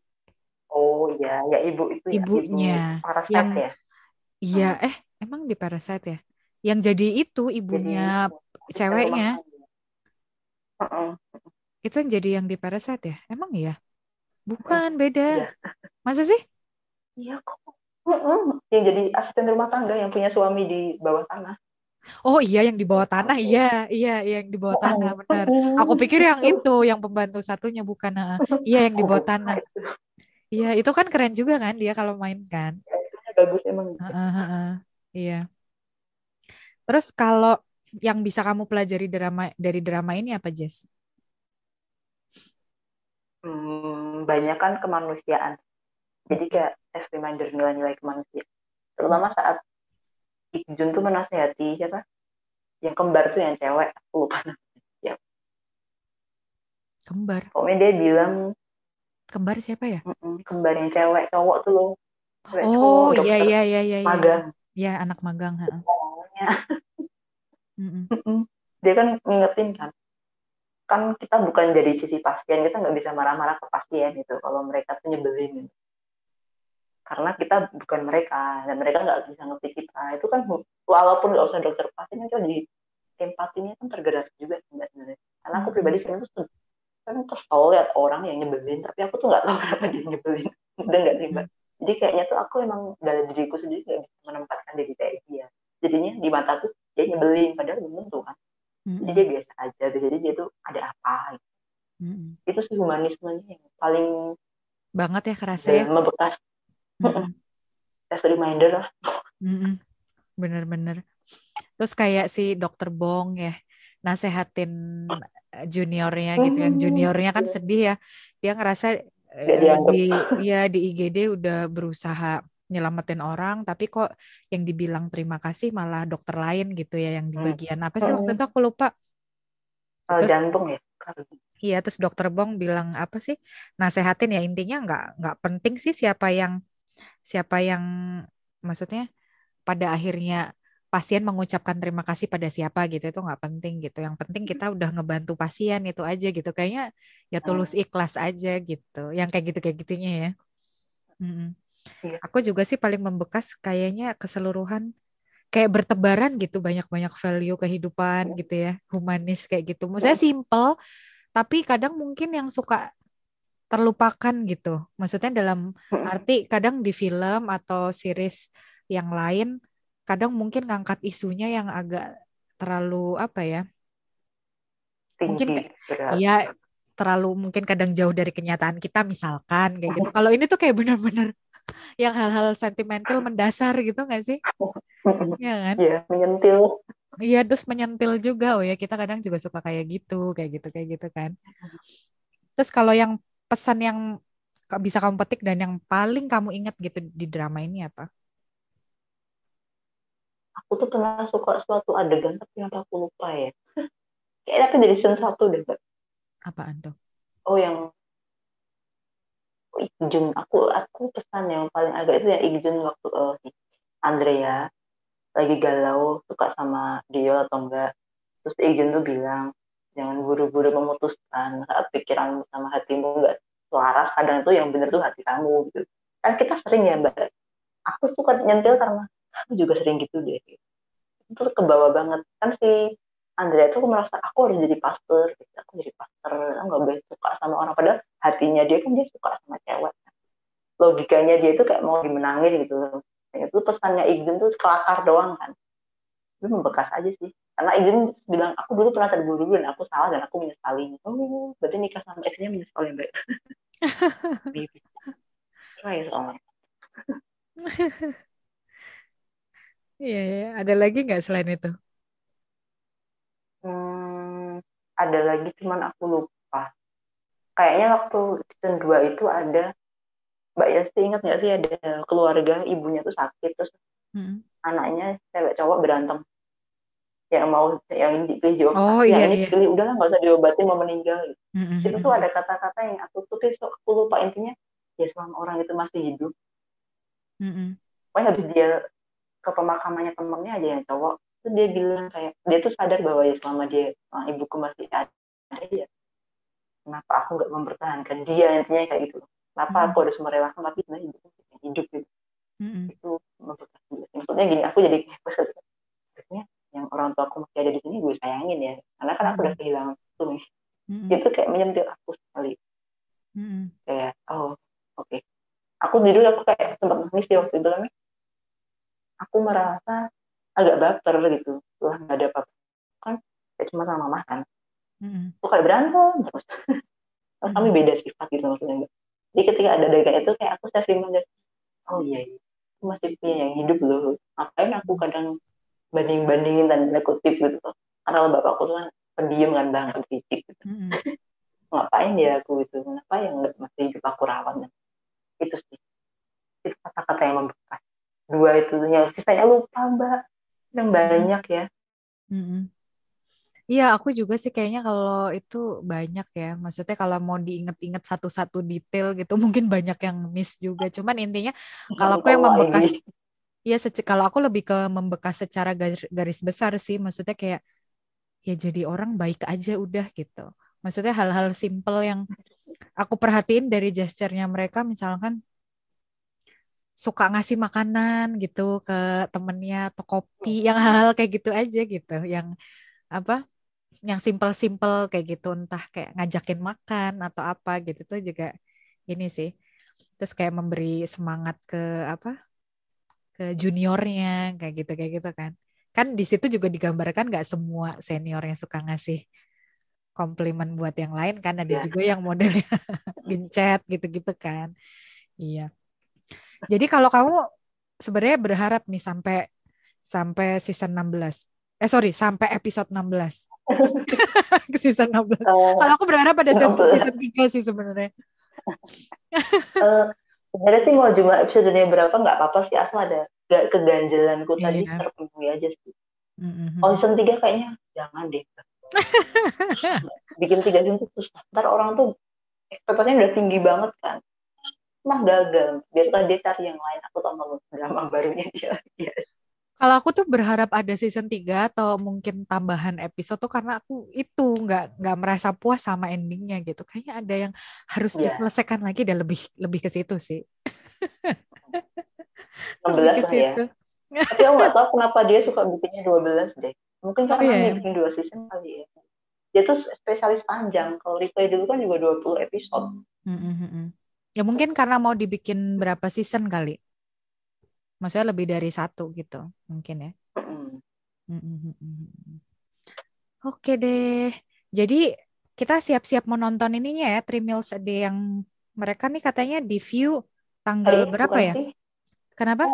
ya ibu itu ibunya. Ya, ibu Parasite yang, ya? Iya, emang di Parasite ya? Yang jadi itu ibunya jadi, ceweknya. Itu yang jadi yang di Parasite ya? Emang ya? Bukan, beda. Masa sih? Iya kok. Yang jadi asisten rumah tangga yang punya suami di bawah tanah. Oh iya, yang di bawah tanah. Iya, yang di bawah tanah benar. Aku pikir yang itu, yang pembantu satunya bukan. Iya, yang di bawah tanah. Iya, itu kan keren juga kan dia kalau main kan. Bagus emang. Iya. Terus kalau yang bisa kamu pelajari dari drama ini apa, Jess? Banyak kan kemanusiaan. Jadi kayak reminder nilai-nilai kemanusiaan. Terutama saat Ikjun tuh menasehati siapa? Yang kembar tuh yang cewek, aku lupa namanya. Kembar. Pokoknya dia bilang kembar siapa ya? Kembar yang cewek, cowok tuh loh. Cewek oh cowok, iya. Magang. Iya anak magang. Dia kan ngingetin kan kita bukan dari sisi pasien, kita nggak bisa marah-marah ke pasien gitu kalau mereka tuh nyebelin gitu. Karena kita bukan mereka dan mereka nggak bisa ngerti kita. Itu kan walaupun nggak usah dokter pasiennya, kita di empatinya kan tergerak juga sebenarnya. Karena aku pribadi kan kesel lihat orang yang nyebelin, tapi aku tuh nggak tahu kenapa dia nyebelin dan nggak terima. Jadi kayaknya tuh aku emang dari diriku sendiri nggak bisa menempatkan diri kayak dia. Jadinya di mataku dia nyebelin, padahal belum tentu kan. Jadi dia biasa aja, jadi dia tuh ada apa? Gitu. Itu sih humanismenya yang paling banget ya kerasa ya. Membekas. As a reminder lah. Bener-bener. Terus kayak si dokter Bong ya nasehatin juniornya gitu, yang juniornya kan sedih ya, dia ngerasa di IGD udah berusaha nyelamatin orang, tapi kok yang dibilang terima kasih malah dokter lain gitu ya, yang di bagian apa sih waktu itu aku lupa. Terus, jantung ya. Iya, terus dokter Bong bilang apa sih, nasehatin ya, intinya nggak penting sih siapa yang maksudnya pada akhirnya pasien mengucapkan terima kasih pada siapa gitu, itu nggak penting gitu, yang penting kita udah ngebantu pasien itu aja gitu, kayaknya ya tulus ikhlas aja gitu, yang kayak gitunya ya. Aku juga sih paling membekas kayaknya keseluruhan kayak bertebaran gitu, banyak value kehidupan gitu ya, humanis kayak gitu, maksudnya simple tapi kadang mungkin yang suka terlupakan gitu, maksudnya dalam arti kadang di film atau series yang lain kadang mungkin ngangkat isunya yang agak terlalu apa ya, mungkin ya terlalu mungkin kadang jauh dari kenyataan kita misalkan kayak gitu. Kalau ini tuh kayak benar-benar yang hal-hal sentimental mendasar gitu nggak sih? Iya kan? Iya menyentil. Iya terus menyentil juga, oh ya kita kadang juga suka kayak gitu kan. Terus kalau yang pesan yang bisa kamu petik dan yang paling kamu ingat gitu di drama ini apa? Aku tuh pernah suka suatu adegan tapi yang aku lupa ya. Kayaknya tapi dari season 1 deh, Mbak. Apaan tuh? Oh yang Ikjun. Aku pesan yang paling agak itu ya Ikjun waktu Andrea lagi galau suka sama Dio atau enggak. Terus Ikjun tuh bilang jangan buru-buru memutuskan saat pikiranmu sama hatimu enggak selaras, kadang itu yang benar tuh hati kamu gitu. Kan kita sering ya, Mbak. Aku suka nyentil karena aku juga sering gitu deh. Itu kebawa banget. Kan si Andrea itu merasa aku harus jadi pastor. Gitu. Aku jadi pastor. Aku gak boleh suka sama orang. Padahal hatinya dia kan dia suka sama cewek. Logikanya dia itu kayak mau dimenangin gitu. Dan itu pesannya Igden tuh kelakar doang kan. Itu membekas aja sih. Karena Igden bilang, aku dulu pernah terburu-buru dan aku salah dan aku menyesalinya. Oh, berarti nikah sama ex-nya menyesal ya, Mbak. Try soalnya. Iya, ya. Ada lagi nggak selain itu? Ada lagi, cuman aku lupa. Kayaknya waktu season 2 itu ada, Mbak Yesti ingat nggak sih ada keluarga ibunya tuh sakit terus anaknya cewek cowok berantem. Yang dipilih diobatin, dipilih udahlah nggak usah diobatin mau meninggal. Itu tuh ada kata-kata yang aku tulis, aku lupa intinya. Ya selama orang itu masih hidup, pokoknya habis dia ke pemakamannya temennya aja yang cowok itu dia bilang kayak dia tuh sadar bahwa ya selama dia ibuku masih ada ya kenapa aku nggak mempertahankan dia, intinya kayak gitu, kenapa aku harus merelakan tapi sebenarnya ibuku masih hidup gitu. Itu maksudnya gini, aku jadi maksudnya yang orang tua aku masih ada di sini gue sayangin ya karena kan aku udah kehilangan itu nih. Itu kayak menyentil aku sekali. Kayak oke. Aku jujur aku kayak sempat nangis di waktu itu kan. Aku merasa agak baper gitu, lah nggak ada apa-apa kan, ya cuma sama mama kan, aku kayak berantem terus, kami beda sifat gitu maksudnya. Jadi ketika ada kayak itu kayak aku self-reminder, oh iya, aku masih punya yang hidup loh, makanya aku kadang bandingin tanda kutip gitu, karena bapakku tuh kan pendiam kan banget, fisik gitu, ngapain ya aku gitu, kenapa yang masih hidup aku rawat kan? Itu sih, itu kata-kata yang membekas. 2 itu yang sisanya lupa Mbak, yang banyak ya. Iya, aku juga sih kayaknya kalau itu banyak ya. Maksudnya kalau mau diinget-inget satu-satu detail gitu mungkin banyak yang miss juga. Cuman intinya kalau aku yang Ketawa membekas, ini. ya kalau aku lebih ke membekas secara garis besar sih. Maksudnya kayak ya jadi orang baik aja udah gitu. Maksudnya hal-hal simpel yang aku perhatiin dari gesturnya mereka, misalkan suka ngasih makanan gitu ke temennya atau kopi, yang hal-hal kayak gitu aja gitu, yang apa, yang simpel-simpel kayak gitu, entah kayak ngajakin makan atau apa gitu tuh juga ini sih. Terus kayak memberi semangat ke apa, ke juniornya kayak gitu kan. Kan di situ juga digambarkan nggak semua senior yang suka ngasih komplimen buat yang lain kan, ada Ya. juga yang modelnya gencet gitu-gitu kan. Iya. Jadi kalau kamu sebenarnya berharap nih sampai sampai season 16. Sorry, sampai episode 16. Ke season 16. Kalau aku berharap pada season 3 sih sebenarnya. Sebenarnya sih mau jumlah episodenya berapa nggak apa-apa sih, asal ada keganjelanku tadi Iya. terpenuhi aja sih. Oh, season 3 kayaknya jangan deh. Bikin 3 jam tuh susah. Ntar orang tuh ekspektasinya udah tinggi banget kan. Mah gagal. Biarlah dia cari yang lain. Aku tonton drama barunya dia. Kalau aku tuh berharap ada season 3 atau mungkin tambahan episode tuh karena aku itu nggak merasa puas sama endingnya gitu. Kayaknya ada yang harus Ya. diselesaikan lagi dan lebih lebih ke situ sih. 16 lah ya. Tapi aku nggak tahu kenapa dia suka bikinnya 12 deh. Mungkin karena dia bikin 2 season kali ya. Dia tuh spesialis panjang. Kalau Reply dulu kan juga 20 episode. Ya mungkin karena mau dibikin berapa season kali. Maksudnya lebih dari 1 gitu. Mungkin ya. Oke deh. Jadi kita siap-siap mau nonton ininya ya. 3 Meals a Day yang mereka nih katanya di Viu tanggal berapa ya? Sih. Kenapa?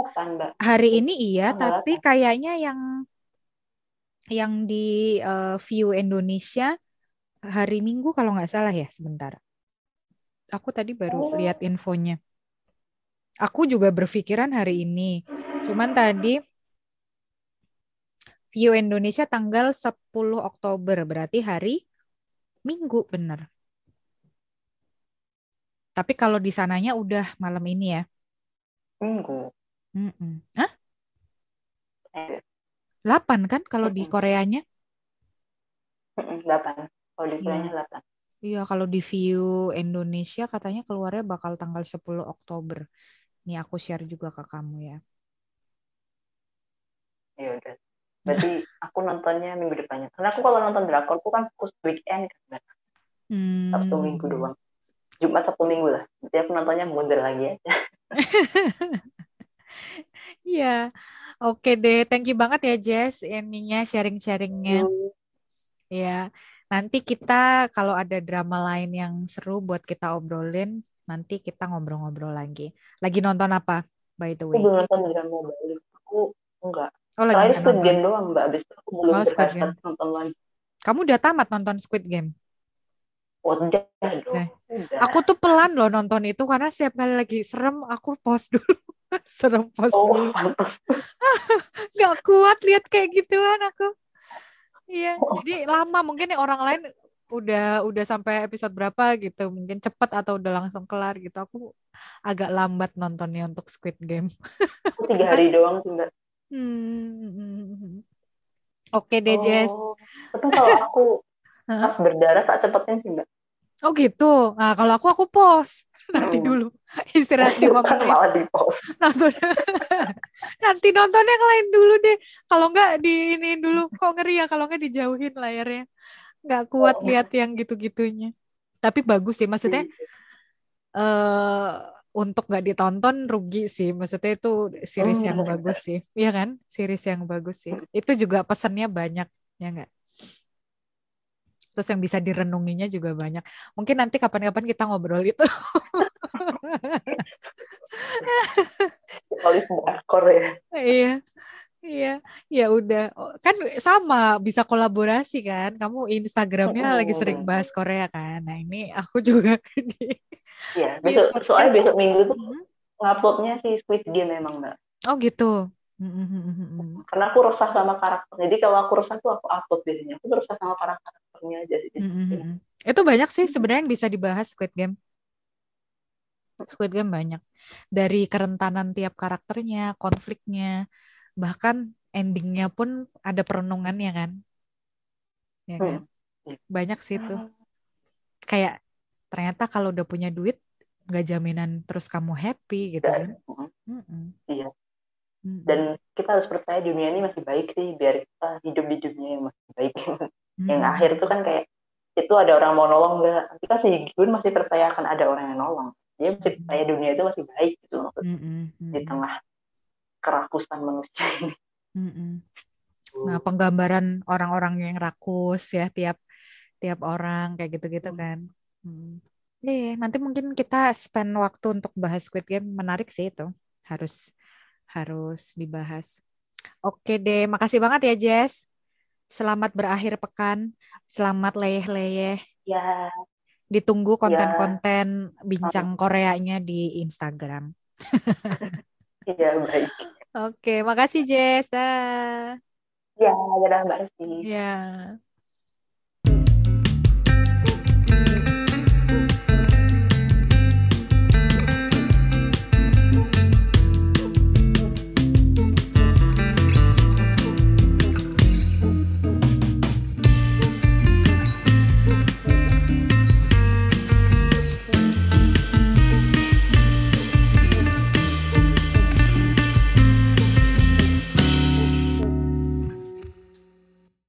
Hari ini iya. Tanggal tapi kayaknya yang di Viu Indonesia hari Minggu kalau nggak salah ya. Sebentar, aku tadi baru lihat infonya. Aku juga berpikiran hari ini, cuman tadi Viu Indonesia tanggal 10 Oktober berarti hari Minggu bener. Tapi kalau di sananya udah malam ini ya. Minggu. Hah? 8 kan kalau di Koreanya? 8. Kalau di Koreanya 8. Iya, kalau di Viu Indonesia katanya keluarnya bakal tanggal 10 Oktober. Nih aku share juga ke kamu ya. Ya udah. Berarti aku nontonnya minggu depannya. Karena aku kalau nonton drakor aku kan fokus weekend kan. Sabtu Minggu doang. Jumat Sabtu Minggu lah. Berarti aku nontonnya mundur lagi aja. Iya. Oke deh, thank you banget ya Jess ininya sharing-sharingnya. Ya, nanti kita kalau ada drama lain yang seru buat kita obrolin, nanti kita ngobrol-ngobrol lagi. Lagi nonton apa by the way? Aku belum nonton drama baru. Aku enggak. Oh, lagi nonton Squid Game doang, Mbak. Abis itu aku belum berhasil nonton lagi. Kamu udah tamat nonton Squid Game? Udah dong. Nah. Aku tuh pelan loh nonton itu karena setiap kali lagi serem aku pause dulu. Serem pause dulu. Gak kuat lihat kayak gituan aku. Iya, jadi lama mungkin nih orang lain udah sampai episode berapa gitu, mungkin cepet atau udah langsung kelar gitu. Aku agak lambat nontonnya untuk Squid Game. Aku 3 hari doang sih Mbak. Oke deh Jess. Tapi kalau aku pas berdarah tak cepetin sih Mbak. Oh gitu. Nah, kalau aku pause. Nanti dulu. Istirahat 5 menit. Malah di pause. Nanti nonton yang lain dulu deh. Kalau enggak diiniin dulu. Kok ngeri ya kalau enggak dijauhin layarnya. Enggak kuat lihat yang gitu-gitunya. Tapi bagus sih maksudnya. Untuk enggak ditonton rugi sih. Maksudnya itu series yang bagus sih. Iya kan? Series yang bagus sih. Itu juga pesannya banyak, ya enggak? Terus yang bisa direnunginya juga banyak. Mungkin nanti kapan-kapan kita ngobrol itu. Kalau drakor ya. Iya. Ya udah. Kan sama bisa kolaborasi kan. Kamu Instagramnya lagi sering bahas Korea kan. Nah ini aku juga di. Iya. Besok, soalnya besok minggu tuh nguploadnya si Squid Game memang Mbak. Oh gitu. Karena aku resah sama karakter. Jadi kalau aku resah tuh aku upload biasanya. Aku resah sama karakternya aja sih. Itu banyak sih sebenarnya yang bisa dibahas Squid Game. Squid Game banyak. Dari kerentanan tiap karakternya, konfliknya, bahkan endingnya pun ada perenungannya kan. Ya kan? Banyak sih tuh. Kayak ternyata kalau udah punya duit nggak jaminan terus kamu happy gitu kan. Iya. Dan kita harus percaya dunia ini masih baik sih, biar kita hidup di dunia yang masih baik. Yang akhir tuh kan kayak itu ada orang mau nolong nggak? Nanti kan si Hyun masih percaya akan ada orang yang nolong. Dia masih percaya dunia itu masih baik gitu loh. Di tengah kerakusan manusia ini. Nah, penggambaran orang-orang yang rakus ya tiap orang kayak gitu-gitu kan. Nanti mungkin kita spend waktu untuk bahas Squid Game, menarik sih itu, harus dibahas. Oke deh, makasih banget ya Jess. Selamat berakhir pekan, selamat leyeh-leyeh. Ya. Ditunggu konten-konten bincang Koreanya di Instagram. Iya baik. Oke, makasih Jess. Dah. Ya, dadah Mbak Resti. Ya.